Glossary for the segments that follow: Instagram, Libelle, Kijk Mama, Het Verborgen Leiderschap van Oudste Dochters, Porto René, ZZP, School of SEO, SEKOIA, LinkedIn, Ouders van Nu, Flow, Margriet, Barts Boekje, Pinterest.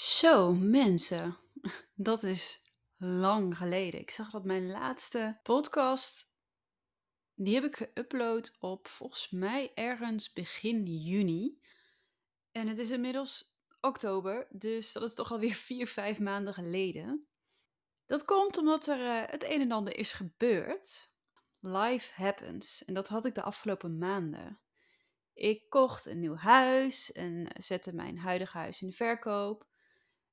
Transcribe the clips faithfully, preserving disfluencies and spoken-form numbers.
Zo mensen, dat is lang geleden. Ik zag dat mijn laatste podcast, die heb ik geüpload op volgens mij ergens begin juni. En het is inmiddels oktober, dus dat is toch alweer vier, vijf maanden geleden. Dat komt omdat er uh, het een en ander is gebeurd. Life happens en dat had ik de afgelopen maanden. Ik kocht een nieuw huis en zette mijn huidige huis in de verkoop.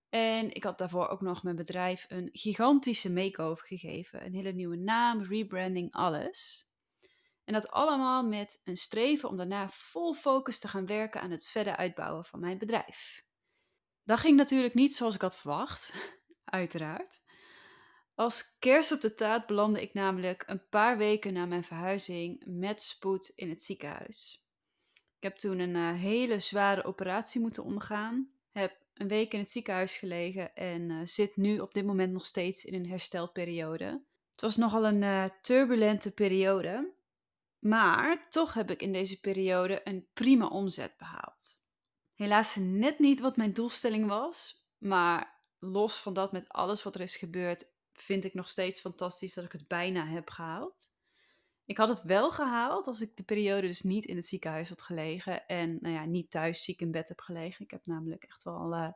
En ik had daarvoor ook nog mijn bedrijf een gigantische make-over gegeven. Een hele nieuwe naam, rebranding, alles. En dat allemaal met een streven om daarna vol focus te gaan werken aan het verder uitbouwen van mijn bedrijf. Dat ging natuurlijk niet zoals ik had verwacht, uiteraard. Als kers op de taart belandde ik namelijk een paar weken na mijn verhuizing met spoed in het ziekenhuis. Ik heb toen een hele zware operatie moeten ondergaan. Heb een week in het ziekenhuis gelegen en zit nu op dit moment nog steeds in een herstelperiode. Het was nogal een turbulente periode. Maar toch heb ik in deze periode een prima omzet behaald. Helaas net niet wat mijn doelstelling was. Maar los van dat, met alles wat er is gebeurd, vind ik nog steeds fantastisch dat ik het bijna heb gehaald. Ik had het wel gehaald als ik de periode dus niet in het ziekenhuis had gelegen. En nou ja, niet thuis ziek in bed heb gelegen. Ik heb namelijk echt wel uh,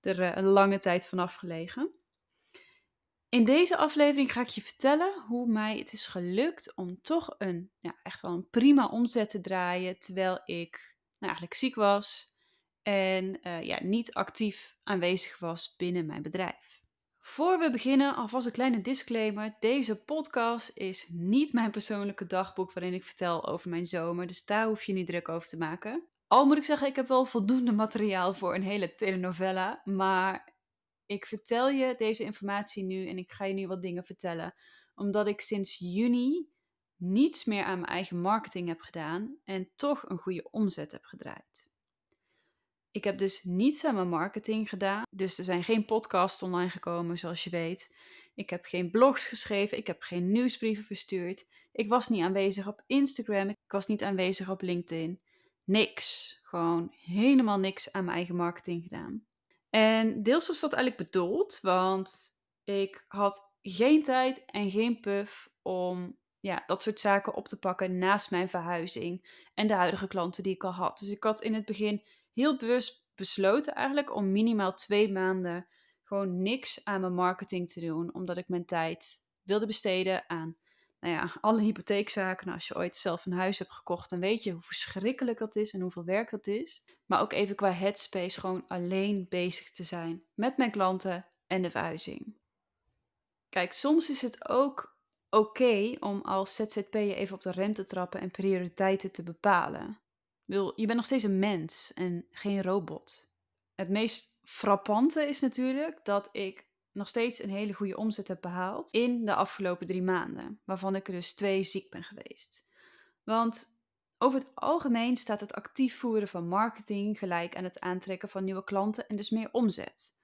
er uh, een lange tijd vanaf gelegen. In deze aflevering ga ik je vertellen hoe mij het is gelukt om toch een, ja, echt wel een prima omzet te draaien. Terwijl ik nou, eigenlijk ziek was en uh, ja, niet actief aanwezig was binnen mijn bedrijf. Voor we beginnen, alvast een kleine disclaimer. Deze podcast is niet mijn persoonlijke dagboek waarin ik vertel over mijn zomer. Dus daar hoef je niet druk over te maken. Al moet ik zeggen, ik heb wel voldoende materiaal voor een hele telenovela. Maar ik vertel je deze informatie nu en ik ga je nu wat dingen vertellen. Omdat ik sinds juni niets meer aan mijn eigen marketing heb gedaan en toch een goede omzet heb gedraaid. Ik heb dus niets aan mijn marketing gedaan. Dus er zijn geen podcasts online gekomen, zoals je weet. Ik heb geen blogs geschreven. Ik heb geen nieuwsbrieven verstuurd. Ik was niet aanwezig op Instagram. Ik was niet aanwezig op LinkedIn. Niks. Gewoon helemaal niks aan mijn eigen marketing gedaan. En deels was dat eigenlijk bedoeld, want ik had geen tijd en geen puff om ja, dat soort zaken op te pakken naast mijn verhuizing en de huidige klanten die ik al had. Dus ik had in het begin heel bewust besloten eigenlijk om minimaal twee maanden gewoon niks aan mijn marketing te doen. Omdat ik mijn tijd wilde besteden aan nou ja, alle hypotheekzaken. Nou, als je ooit zelf een huis hebt gekocht, dan weet je hoe verschrikkelijk dat is en hoeveel werk dat is. Maar ook even qua headspace gewoon alleen bezig te zijn met mijn klanten en de verhuizing. Kijk, soms is het ook oké om als Z Z P'er even op de rem te trappen en prioriteiten te bepalen. Ik bedoel, je bent nog steeds een mens en geen robot. Het meest frappante is natuurlijk dat ik nog steeds een hele goede omzet heb behaald in de afgelopen drie maanden. Waarvan ik er dus twee ziek ben geweest. Want over het algemeen staat het actief voeren van marketing gelijk aan het aantrekken van nieuwe klanten en dus meer omzet.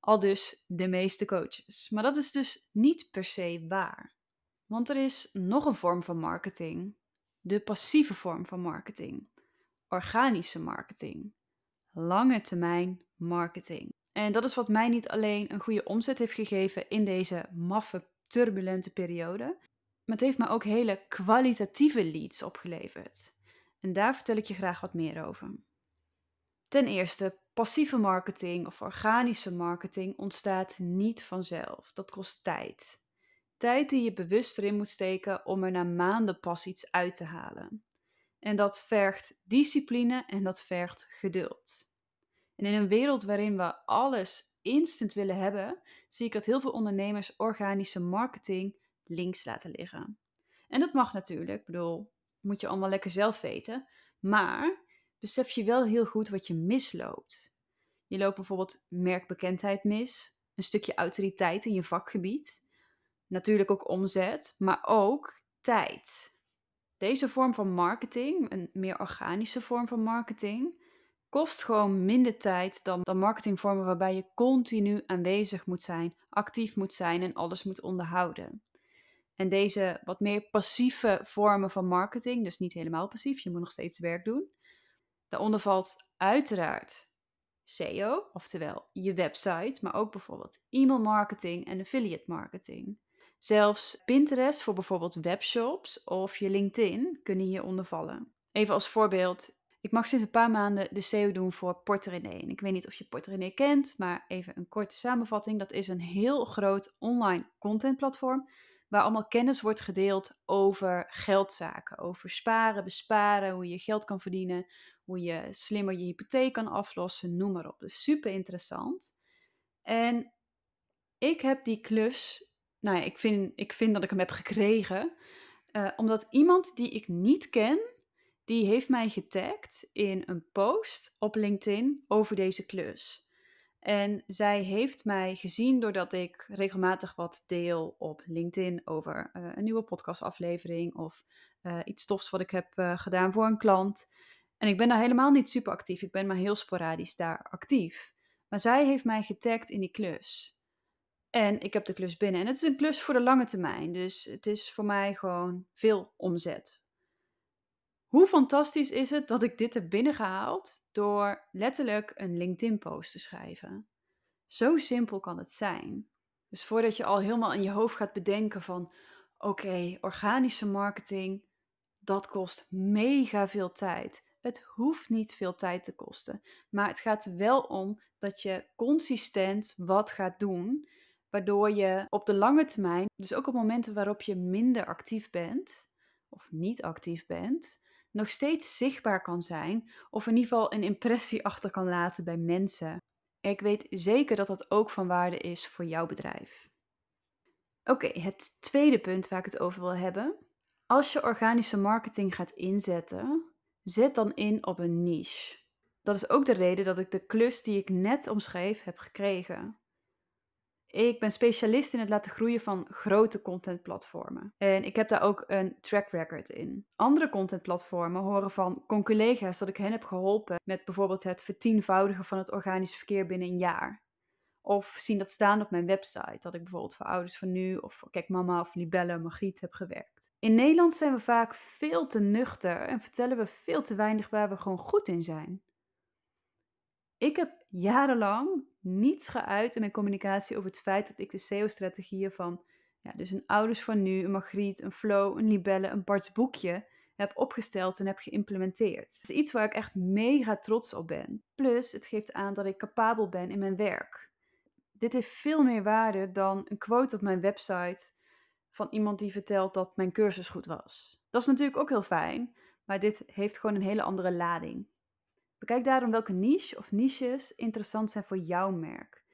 Aldus de meeste coaches. Maar dat is dus niet per se waar. Want er is nog een vorm van marketing. De passieve vorm van marketing. Organische marketing. Lange termijn marketing. En dat is wat mij niet alleen een goede omzet heeft gegeven in deze maffe, turbulente periode. Maar het heeft me ook hele kwalitatieve leads opgeleverd. En daar vertel ik je graag wat meer over. Ten eerste, passieve marketing of organische marketing ontstaat niet vanzelf. Dat kost tijd. Tijd die je bewust erin moet steken om er na maanden pas iets uit te halen. En dat vergt discipline en dat vergt geduld. En in een wereld waarin we alles instant willen hebben, zie ik dat heel veel ondernemers organische marketing links laten liggen. En dat mag natuurlijk, ik bedoel, moet je allemaal lekker zelf weten. Maar besef je wel heel goed wat je misloopt. Je loopt bijvoorbeeld merkbekendheid mis, een stukje autoriteit in je vakgebied. Natuurlijk ook omzet, maar ook tijd. Deze vorm van marketing, een meer organische vorm van marketing, kost gewoon minder tijd dan, dan marketingvormen waarbij je continu aanwezig moet zijn, actief moet zijn en alles moet onderhouden. En deze wat meer passieve vormen van marketing, dus niet helemaal passief, je moet nog steeds werk doen. Daaronder valt uiteraard S E O, oftewel je website, maar ook bijvoorbeeld e-mailmarketing en affiliate marketing. Zelfs Pinterest voor bijvoorbeeld webshops of je LinkedIn kunnen hieronder vallen. Even als voorbeeld, ik mag sinds een paar maanden de S E O doen voor Porto René. En ik weet niet of je Porto René kent, maar even een korte samenvatting. Dat is een heel groot online contentplatform waar allemaal kennis wordt gedeeld over geldzaken. Over sparen, besparen, hoe je geld kan verdienen, hoe je slimmer je hypotheek kan aflossen, noem maar op. Dus super interessant. En ik heb die klus... Nou ja, ik vind, ik vind dat ik hem heb gekregen. Uh, omdat iemand die ik niet ken, die heeft mij getagd in een post op LinkedIn over deze klus. En zij heeft mij gezien doordat ik regelmatig wat deel op LinkedIn over uh, een nieuwe podcastaflevering of uh, iets tofs wat ik heb uh, gedaan voor een klant. En ik ben daar helemaal niet super actief. Ik ben maar heel sporadisch daar actief. Maar zij heeft mij getagd in die klus. En ik heb de klus binnen. En het is een klus voor de lange termijn. Dus het is voor mij gewoon veel omzet. Hoe fantastisch is het dat ik dit heb binnengehaald door letterlijk een LinkedIn-post te schrijven. Zo simpel kan het zijn. Dus voordat je al helemaal in je hoofd gaat bedenken van... Oké, okay, organische marketing, dat kost mega veel tijd. Het hoeft niet veel tijd te kosten. Maar het gaat er wel om dat je consistent wat gaat doen... Waardoor je op de lange termijn, dus ook op momenten waarop je minder actief bent, of niet actief bent, nog steeds zichtbaar kan zijn. Of in ieder geval een impressie achter kan laten bij mensen. Ik weet zeker dat dat ook van waarde is voor jouw bedrijf. Oké, okay, het tweede punt waar ik het over wil hebben. Als je organische marketing gaat inzetten, zet dan in op een niche. Dat is ook de reden dat ik de klus die ik net omschreef heb gekregen. Ik ben specialist in het laten groeien van grote contentplatformen. En ik heb daar ook een track record in. Andere contentplatformen horen van collega's dat ik hen heb geholpen met bijvoorbeeld het vertienvoudigen van het organisch verkeer binnen een jaar. Of zien dat staan op mijn website, dat ik bijvoorbeeld voor Ouders van Nu of voor Kijk Mama of Libelle, Margriet heb gewerkt. In Nederland zijn we vaak veel te nuchter en vertellen we veel te weinig waar we gewoon goed in zijn. Ik heb jarenlang niets geuit in mijn communicatie over het feit dat ik de S E O-strategieën van ja, dus een Ouders van Nu, een Margriet, een Flow, een Libelle, een Barts Boekje heb opgesteld en heb geïmplementeerd. Dat is iets waar ik echt mega trots op ben. Plus, het geeft aan dat ik capabel ben in mijn werk. Dit heeft veel meer waarde dan een quote op mijn website van iemand die vertelt dat mijn cursus goed was. Dat is natuurlijk ook heel fijn, maar dit heeft gewoon een hele andere lading. Bekijk daarom welke niche of niches interessant zijn voor jouw merk.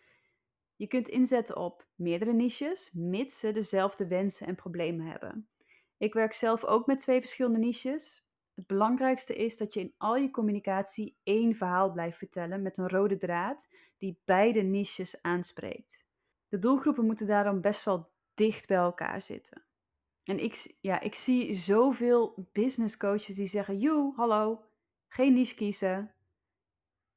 Je kunt inzetten op meerdere niches, mits ze dezelfde wensen en problemen hebben. Ik werk zelf ook met twee verschillende niches. Het belangrijkste is dat je in al je communicatie één verhaal blijft vertellen met een rode draad die beide niches aanspreekt. De doelgroepen moeten daarom best wel dicht bij elkaar zitten. En ik, ja, ik zie zoveel business coaches die zeggen, joh, hallo, geen niche kiezen.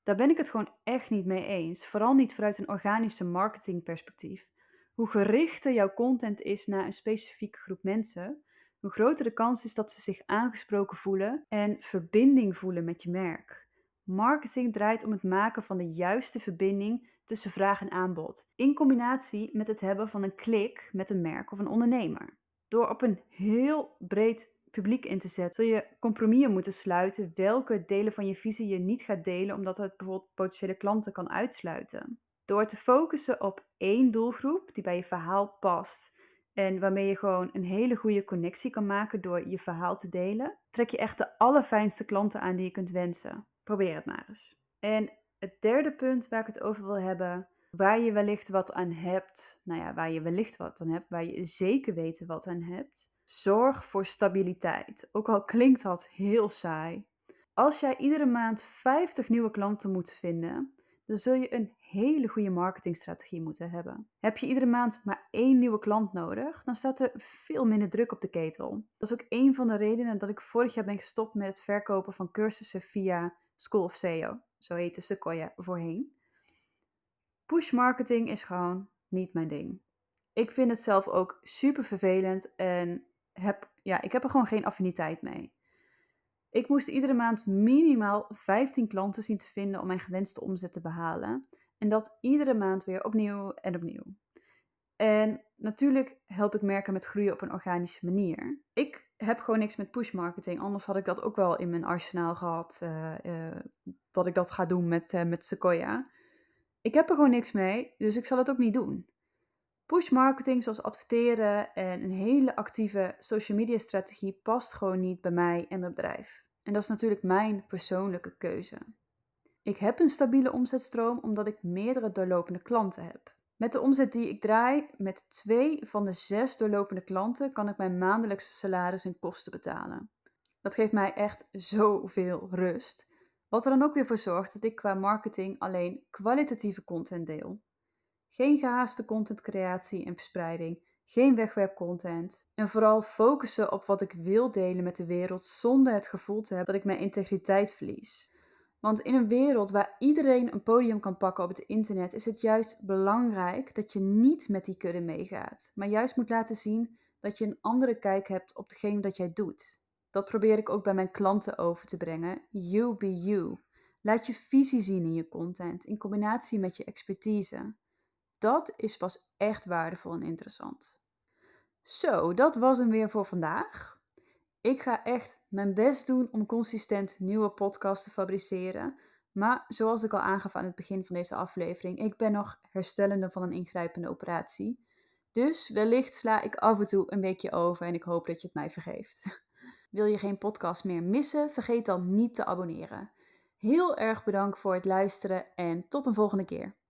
Daar ben ik het gewoon echt niet mee eens. Vooral niet vanuit een organische marketingperspectief. Hoe gerichter jouw content is naar een specifieke groep mensen, hoe groter de kans is dat ze zich aangesproken voelen en verbinding voelen met je merk. Marketing draait om het maken van de juiste verbinding tussen vraag en aanbod, in combinatie met het hebben van een klik met een merk of een ondernemer. Door op een heel breed publiek in te zetten, zul je compromissen moeten sluiten welke delen van je visie je niet gaat delen, omdat het bijvoorbeeld potentiële klanten kan uitsluiten. Door te focussen op één doelgroep die bij je verhaal past en waarmee je gewoon een hele goede connectie kan maken door je verhaal te delen, trek je echt de allerfijnste klanten aan die je kunt wensen. Probeer het maar eens. En het derde punt waar ik het over wil hebben, waar je wellicht wat aan hebt, nou ja, waar je wellicht wat aan hebt, waar je zeker weten wat aan hebt, zorg voor stabiliteit. Ook al klinkt dat heel saai. Als jij iedere maand vijftig nieuwe klanten moet vinden, dan zul je een hele goede marketingstrategie moeten hebben. Heb je iedere maand maar één nieuwe klant nodig, dan staat er veel minder druk op de ketel. Dat is ook een van de redenen dat ik vorig jaar ben gestopt met het verkopen van cursussen via School of S E O. Zo heette SEKOIA voorheen. Push marketing is gewoon niet mijn ding. Ik vind het zelf ook super vervelend en heb, ja, ik heb er gewoon geen affiniteit mee. Ik moest iedere maand minimaal vijftien klanten zien te vinden om mijn gewenste omzet te behalen. En dat iedere maand weer opnieuw en opnieuw. En natuurlijk help ik merken met groeien op een organische manier. Ik heb gewoon niks met push marketing. Anders had ik dat ook wel in mijn arsenaal gehad. Uh, uh, dat ik dat ga doen met, uh, met SEKOIA. Ik heb er gewoon niks mee, dus ik zal het ook niet doen. Push marketing zoals adverteren en een hele actieve social media strategie past gewoon niet bij mij en mijn bedrijf. En dat is natuurlijk mijn persoonlijke keuze. Ik heb een stabiele omzetstroom omdat ik meerdere doorlopende klanten heb. Met de omzet die ik draai, met twee van de zes doorlopende klanten, kan ik mijn maandelijkse salaris en kosten betalen. Dat geeft mij echt zoveel rust. Wat er dan ook weer voor zorgt dat ik qua marketing alleen kwalitatieve content deel. Geen gehaaste contentcreatie en verspreiding, geen wegwerpcontent. En vooral focussen op wat ik wil delen met de wereld zonder het gevoel te hebben dat ik mijn integriteit verlies. Want in een wereld waar iedereen een podium kan pakken op het internet is het juist belangrijk dat je niet met die kudde meegaat. Maar juist moet laten zien dat je een andere kijk hebt op degene dat jij doet. Dat probeer ik ook bij mijn klanten over te brengen. You be you. Laat je visie zien in je content in combinatie met je expertise. Dat is pas echt waardevol en interessant. Zo, dat was hem weer voor vandaag. Ik ga echt mijn best doen om consistent nieuwe podcasts te fabriceren. Maar zoals ik al aangaf aan het begin van deze aflevering, ik ben nog herstellende van een ingrijpende operatie. Dus wellicht sla ik af en toe een weekje over en ik hoop dat je het mij vergeeft. Wil je geen podcast meer missen? Vergeet dan niet te abonneren. Heel erg bedankt voor het luisteren en tot een volgende keer.